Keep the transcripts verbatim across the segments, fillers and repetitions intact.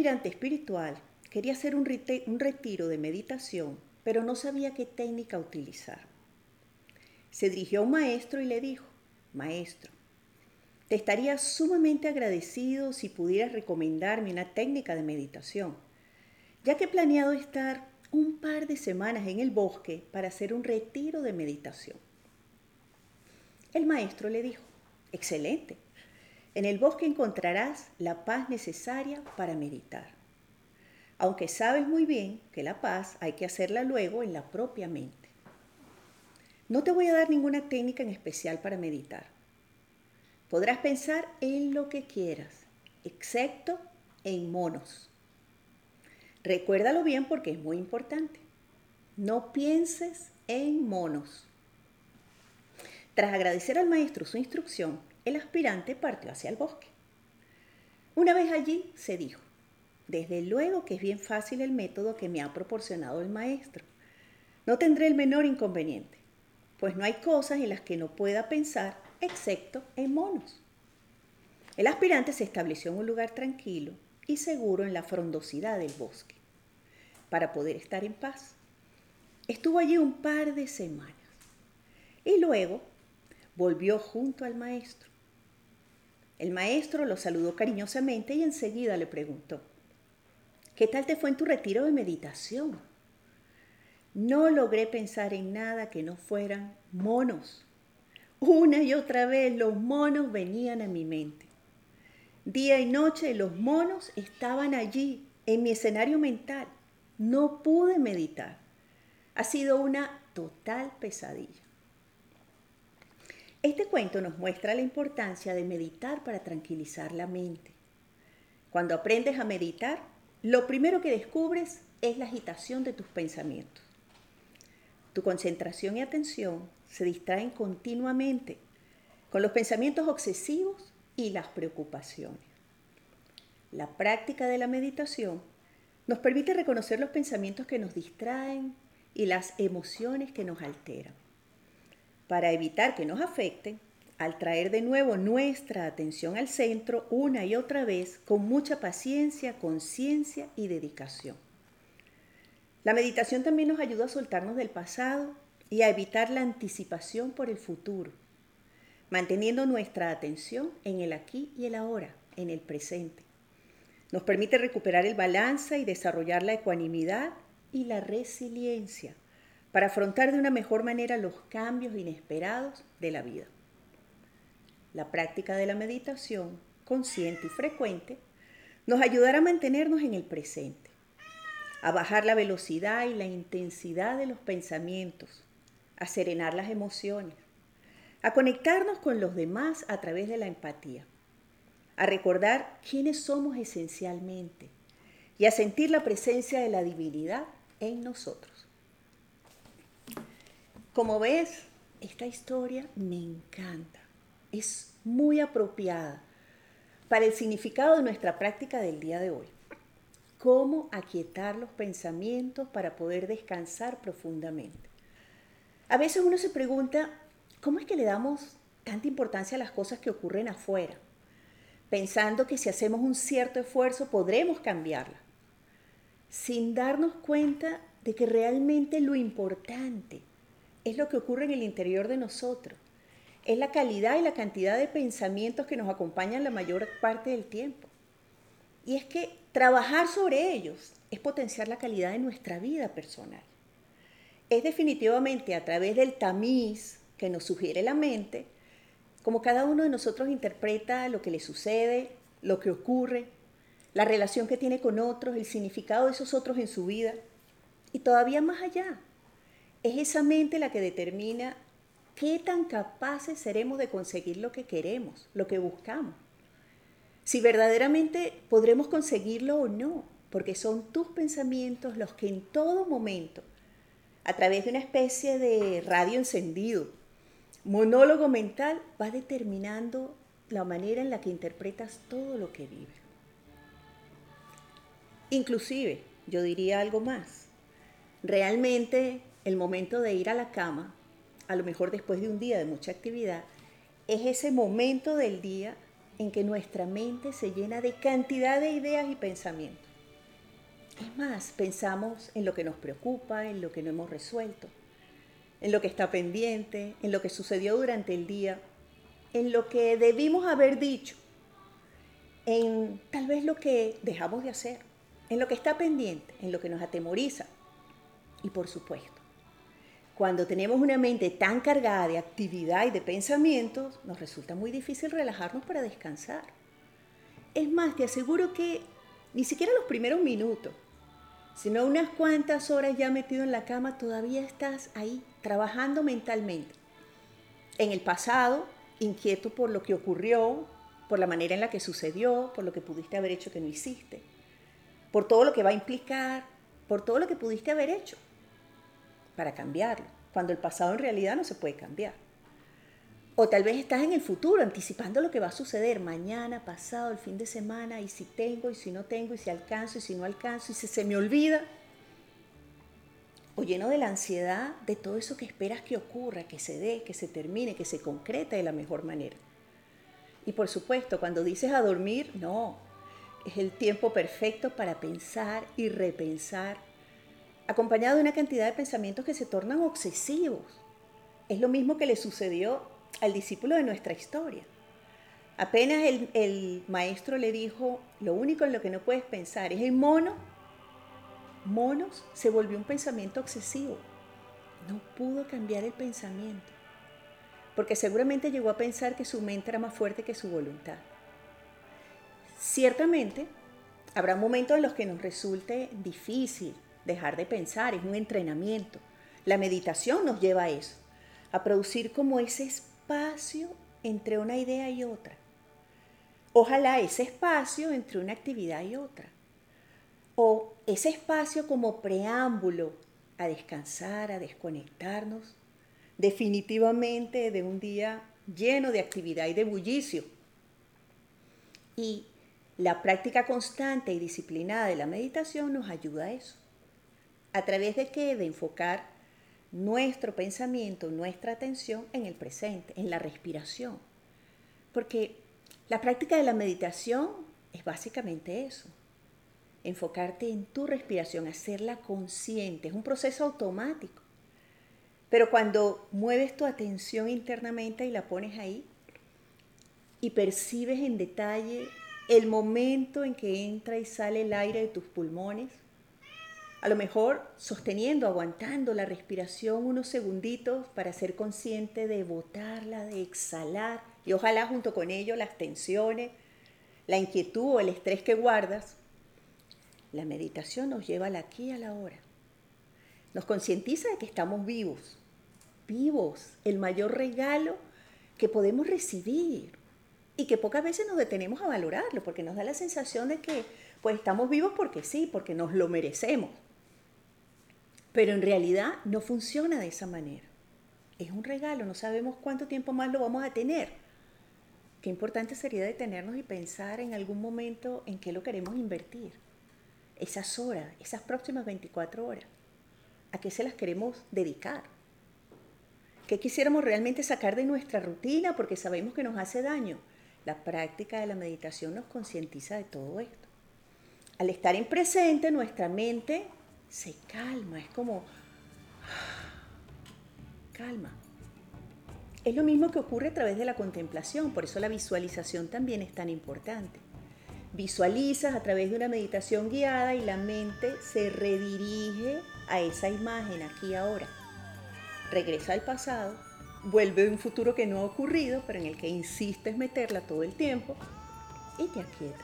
aspirante espiritual quería hacer un, rete, un retiro de meditación, pero no sabía qué técnica utilizar. Se dirigió a un maestro y le dijo: maestro, te estaría sumamente agradecido si pudieras recomendarme una técnica de meditación, ya que he planeado estar un par de semanas en el bosque para hacer un retiro de meditación. El maestro le dijo: excelente, en el bosque encontrarás la paz necesaria para meditar, aunque sabes muy bien que la paz hay que hacerla luego en la propia mente. No te voy a dar ninguna técnica en especial para meditar. Podrás pensar en lo que quieras, excepto en monos. Recuérdalo bien porque es muy importante. No pienses en monos. Tras agradecer al maestro su instrucción, el aspirante partió hacia el bosque. Una vez allí, se dijo: desde luego que es bien fácil el método que me ha proporcionado el maestro. No tendré el menor inconveniente, pues no hay cosas en las que no pueda pensar excepto en monos. El aspirante se estableció en un lugar tranquilo y seguro en la frondosidad del bosque, para poder estar en paz. Estuvo allí un par de semanas y luego volvió junto al maestro. El maestro lo saludó cariñosamente y enseguida le preguntó: ¿qué tal te fue en tu retiro de meditación? No logré pensar en nada que no fueran monos. Una y otra vez los monos venían a mi mente. Día y noche los monos estaban allí, en mi escenario mental. No pude meditar. Ha sido una total pesadilla. Este cuento nos muestra la importancia de meditar para tranquilizar la mente. Cuando aprendes a meditar, lo primero que descubres es la agitación de tus pensamientos. Tu concentración y atención se distraen continuamente con los pensamientos obsesivos y las preocupaciones. La práctica de la meditación nos permite reconocer los pensamientos que nos distraen y las emociones que nos alteran, para evitar que nos afecten, al traer de nuevo nuestra atención al centro una y otra vez con mucha paciencia, conciencia y dedicación. La meditación también nos ayuda a soltarnos del pasado y a evitar la anticipación por el futuro, manteniendo nuestra atención en el aquí y el ahora, en el presente. Nos permite recuperar el balance y desarrollar la ecuanimidad y la resiliencia para afrontar de una mejor manera los cambios inesperados de la vida. La práctica de la meditación, consciente y frecuente, nos ayudará a mantenernos en el presente, a bajar la velocidad y la intensidad de los pensamientos, a serenar las emociones, a conectarnos con los demás a través de la empatía, a recordar quiénes somos esencialmente y a sentir la presencia de la divinidad en nosotros. Como ves, esta historia me encanta. Es muy apropiada para el significado de nuestra práctica del día de hoy. Cómo aquietar los pensamientos para poder descansar profundamente. A veces uno se pregunta, ¿cómo es que le damos tanta importancia a las cosas que ocurren afuera? Pensando que si hacemos un cierto esfuerzo podremos cambiarlas, sin darnos cuenta de que realmente lo importante es lo que ocurre en el interior de nosotros. Es la calidad y la cantidad de pensamientos que nos acompañan la mayor parte del tiempo. Y es que trabajar sobre ellos es potenciar la calidad de nuestra vida personal. Es definitivamente a través del tamiz que nos sugiere la mente, como cada uno de nosotros interpreta lo que le sucede, lo que ocurre, la relación que tiene con otros, el significado de esos otros en su vida. Y todavía más allá, es esa mente la que determina qué tan capaces seremos de conseguir lo que queremos, lo que buscamos. Si verdaderamente podremos conseguirlo o no, porque son tus pensamientos los que en todo momento, a través de una especie de radio encendido, monólogo mental, vas determinando la manera en la que interpretas todo lo que vives. Inclusive, yo diría algo más, realmente el momento de ir a la cama, a lo mejor después de un día de mucha actividad, es ese momento del día en que nuestra mente se llena de cantidad de ideas y pensamientos. Es más, pensamos en lo que nos preocupa, en lo que no hemos resuelto, en lo que está pendiente, en lo que sucedió durante el día, en lo que debimos haber dicho, en tal vez lo que dejamos de hacer, en lo que está pendiente, en lo que nos atemoriza. Y por supuesto, cuando tenemos una mente tan cargada de actividad y de pensamientos, nos resulta muy difícil relajarnos para descansar. Es más, te aseguro que ni siquiera los primeros minutos, sino unas cuantas horas ya metido en la cama, todavía estás ahí, trabajando mentalmente. En el pasado, inquieto por lo que ocurrió, por la manera en la que sucedió, por lo que pudiste haber hecho que no hiciste, por todo lo que va a implicar, por todo lo que pudiste haber hecho para cambiarlo, cuando el pasado en realidad no se puede cambiar. O tal vez estás en el futuro, anticipando lo que va a suceder mañana, pasado, el fin de semana, y si tengo, y si no tengo, y si alcanzo, y si no alcanzo, y si se me olvida. O lleno de la ansiedad de todo eso que esperas que ocurra, que se dé, que se termine, que se concrete de la mejor manera. Y por supuesto, cuando dices a dormir, no, es el tiempo perfecto para pensar y repensar, acompañado de una cantidad de pensamientos que se tornan obsesivos. Es lo mismo que le sucedió al discípulo de nuestra historia. Apenas el, el maestro le dijo, lo único en lo que no puedes pensar es el mono, monos se volvió un pensamiento obsesivo. No pudo cambiar el pensamiento, porque seguramente llegó a pensar que su mente era más fuerte que su voluntad. Ciertamente, habrá momentos en los que nos resulte difícil dejar de pensar, es un entrenamiento. La meditación nos lleva a eso, a producir como ese espacio entre una idea y otra. Ojalá ese espacio entre una actividad y otra. O ese espacio como preámbulo a descansar, a desconectarnos definitivamente de un día lleno de actividad y de bullicio. Y la práctica constante y disciplinada de la meditación nos ayuda a eso. ¿A través de qué? De enfocar nuestro pensamiento, nuestra atención en el presente, en la respiración. Porque la práctica de la meditación es básicamente eso. Enfocarte en tu respiración, hacerla consciente. Es un proceso automático. Pero cuando mueves tu atención internamente y la pones ahí y percibes en detalle el momento en que entra y sale el aire de tus pulmones, a lo mejor sosteniendo, aguantando la respiración unos segunditos para ser consciente de botarla, de exhalar, y ojalá junto con ello las tensiones, la inquietud o el estrés que guardas. La meditación nos lleva al aquí y a la hora. Nos concientiza de que estamos vivos, vivos, el mayor regalo que podemos recibir y que pocas veces nos detenemos a valorarlo, porque nos da la sensación de que pues estamos vivos porque sí, porque nos lo merecemos. Pero en realidad no funciona de esa manera. Es un regalo, no sabemos cuánto tiempo más lo vamos a tener. Qué importante sería detenernos y pensar en algún momento en qué lo queremos invertir. Esas horas, esas próximas veinticuatro horas, ¿a qué se las queremos dedicar? ¿Qué quisiéramos realmente sacar de nuestra rutina porque sabemos que nos hace daño? La práctica de la meditación nos concientiza de todo esto. Al estar en presente, nuestra mente se calma, es como calma. Es lo mismo que ocurre a través de la contemplación, por eso la visualización también es tan importante. Visualizas a través de una meditación guiada y la mente se redirige a esa imagen aquí ahora. Regresa al pasado, vuelve a un futuro que no ha ocurrido, pero en el que insistes meterla todo el tiempo y te aquietas.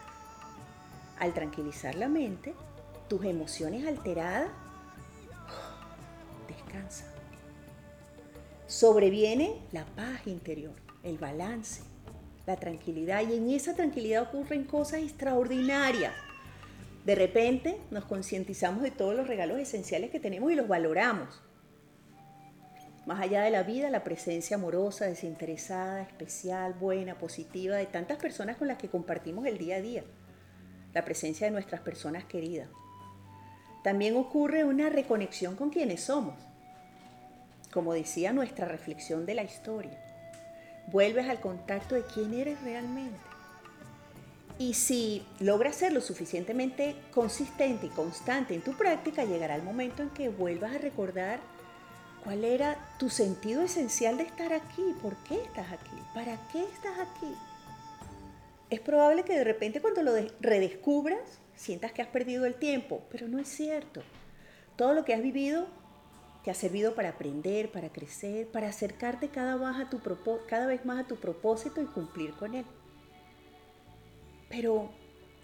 Al tranquilizar la mente, tus emociones alteradas, descansan. Sobreviene la paz interior, el balance, la tranquilidad. Y en esa tranquilidad ocurren cosas extraordinarias. De repente nos concientizamos de todos los regalos esenciales que tenemos y los valoramos. Más allá de la vida, la presencia amorosa, desinteresada, especial, buena, positiva de tantas personas con las que compartimos el día a día. La presencia de nuestras personas queridas. También ocurre una reconexión con quienes somos. Como decía nuestra reflexión de la historia, vuelves al contacto de quién eres realmente. Y si logras ser lo suficientemente consistente y constante en tu práctica, llegará el momento en que vuelvas a recordar cuál era tu sentido esencial de estar aquí, por qué estás aquí, para qué estás aquí. Es probable que de repente cuando lo redescubras sientas que has perdido el tiempo, pero no es cierto. Todo lo que has vivido te ha servido para aprender, para crecer, para acercarte cada más a tu propó- cada vez más a tu propósito y cumplir con él. Pero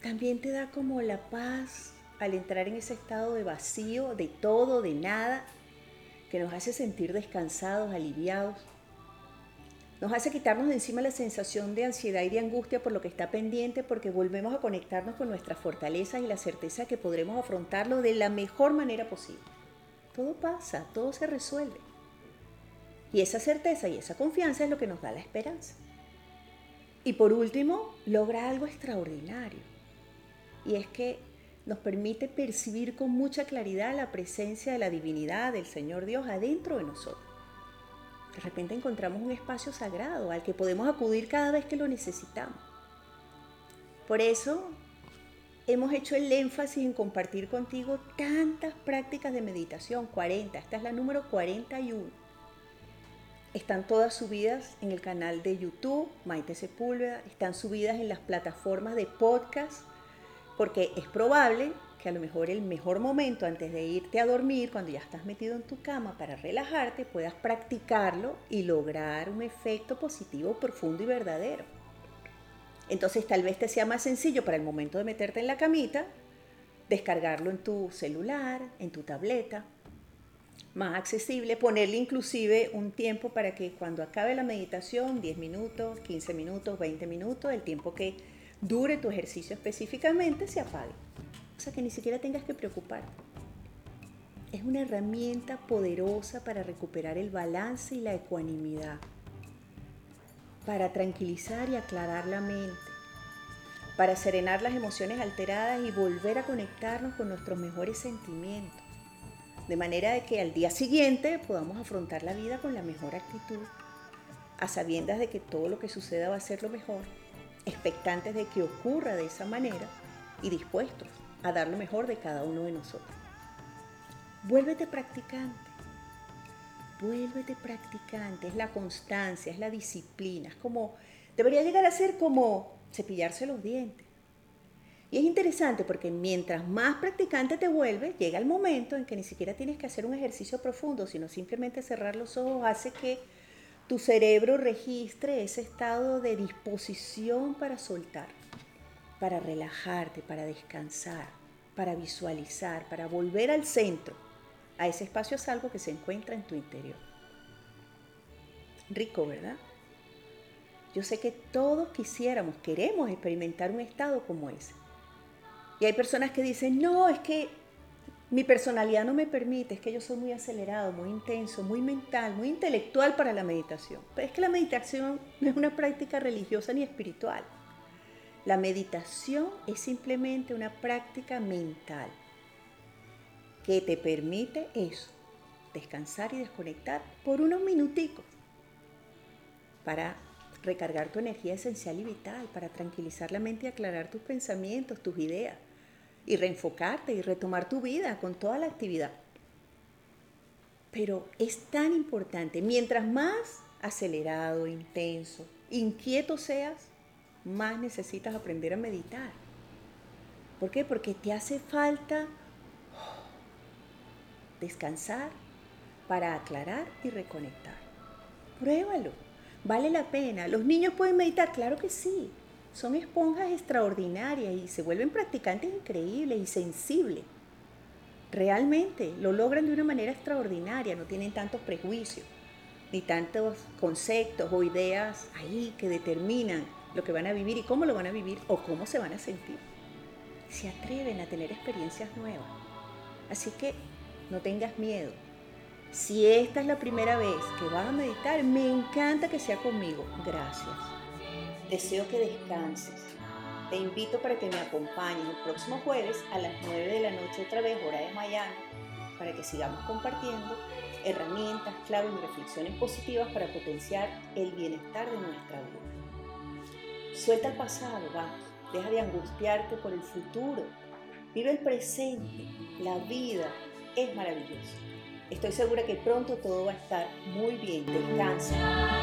también te da como la paz al entrar en ese estado de vacío, de todo, de nada, que nos hace sentir descansados, aliviados. Nos hace quitarnos de encima la sensación de ansiedad y de angustia por lo que está pendiente, porque volvemos a conectarnos con nuestras fortalezas y la certeza que podremos afrontarlo de la mejor manera posible. Todo pasa, todo se resuelve. Y esa certeza y esa confianza es lo que nos da la esperanza. Y por último, logra algo extraordinario. Y es que nos permite percibir con mucha claridad la presencia de la divinidad, del Señor Dios, adentro de nosotros. De repente encontramos un espacio sagrado al que podemos acudir cada vez que lo necesitamos. Por eso, hemos hecho el énfasis en compartir contigo tantas prácticas de meditación, cuarenta. Esta es la número cuarenta y uno. Están todas subidas en el canal de YouTube, Maite Sepúlveda. Están subidas en las plataformas de podcast, porque es probable que a lo mejor el mejor momento antes de irte a dormir, cuando ya estás metido en tu cama para relajarte, puedas practicarlo y lograr un efecto positivo, profundo y verdadero. Entonces tal vez te sea más sencillo para el momento de meterte en la camita, descargarlo en tu celular, en tu tableta, más accesible, ponerle inclusive un tiempo para que cuando acabe la meditación, diez minutos, quince minutos, veinte minutos, el tiempo que dure tu ejercicio específicamente, se apague. O sea que ni siquiera tengas que preocuparte. Es una herramienta poderosa para recuperar el balance y la ecuanimidad, para tranquilizar y aclarar la mente, para serenar las emociones alteradas y volver a conectarnos con nuestros mejores sentimientos. De manera de que al día siguiente podamos afrontar la vida con la mejor actitud, a sabiendas de que todo lo que suceda va a ser lo mejor, expectantes de que ocurra de esa manera y dispuestos a dar lo mejor de cada uno de nosotros. Vuélvete practicante, vuélvete practicante, es la constancia, es la disciplina, es como, debería llegar a ser como cepillarse los dientes. Y es interesante porque mientras más practicante te vuelves, llega el momento en que ni siquiera tienes que hacer un ejercicio profundo, sino simplemente cerrar los ojos hace que tu cerebro registre ese estado de disposición para soltar, para relajarte, para descansar, para visualizar, para volver al centro, a ese espacio salvo que se encuentra en tu interior. Rico, ¿verdad? Yo sé que todos quisiéramos, queremos experimentar un estado como ese. Y hay personas que dicen, no, es que mi personalidad no me permite, es que yo soy muy acelerado, muy intenso, muy mental, muy intelectual para la meditación. Pero es que la meditación no es una práctica religiosa ni espiritual. La meditación es simplemente una práctica mental que te permite eso, descansar y desconectar por unos minuticos para recargar tu energía esencial y vital, para tranquilizar la mente y aclarar tus pensamientos, tus ideas. Y reenfocarte y retomar tu vida con toda la actividad. Pero es tan importante, mientras más acelerado, intenso, inquieto seas, más necesitas aprender a meditar. ¿Por qué? Porque te hace falta descansar para aclarar y reconectar. Pruébalo, vale la pena. ¿Los niños pueden meditar? Claro que sí. Son esponjas extraordinarias y se vuelven practicantes increíbles y sensibles. Realmente lo logran de una manera extraordinaria, no tienen tantos prejuicios, ni tantos conceptos o ideas ahí que determinan lo que van a vivir y cómo lo van a vivir o cómo se van a sentir. Se atreven a tener experiencias nuevas. Así que no tengas miedo. Si esta es la primera vez que vas a meditar, me encanta que sea conmigo. Gracias. Deseo que descanses. Te invito para que me acompañes el próximo jueves a las nueve de la noche, otra vez, hora de Miami, para que sigamos compartiendo herramientas, claves y reflexiones positivas para potenciar el bienestar de nuestra vida. Suelta el pasado, vamos. deja de angustiarte por el futuro, vive el presente, la vida es maravillosa. Estoy segura que pronto todo va a estar muy bien, descansa.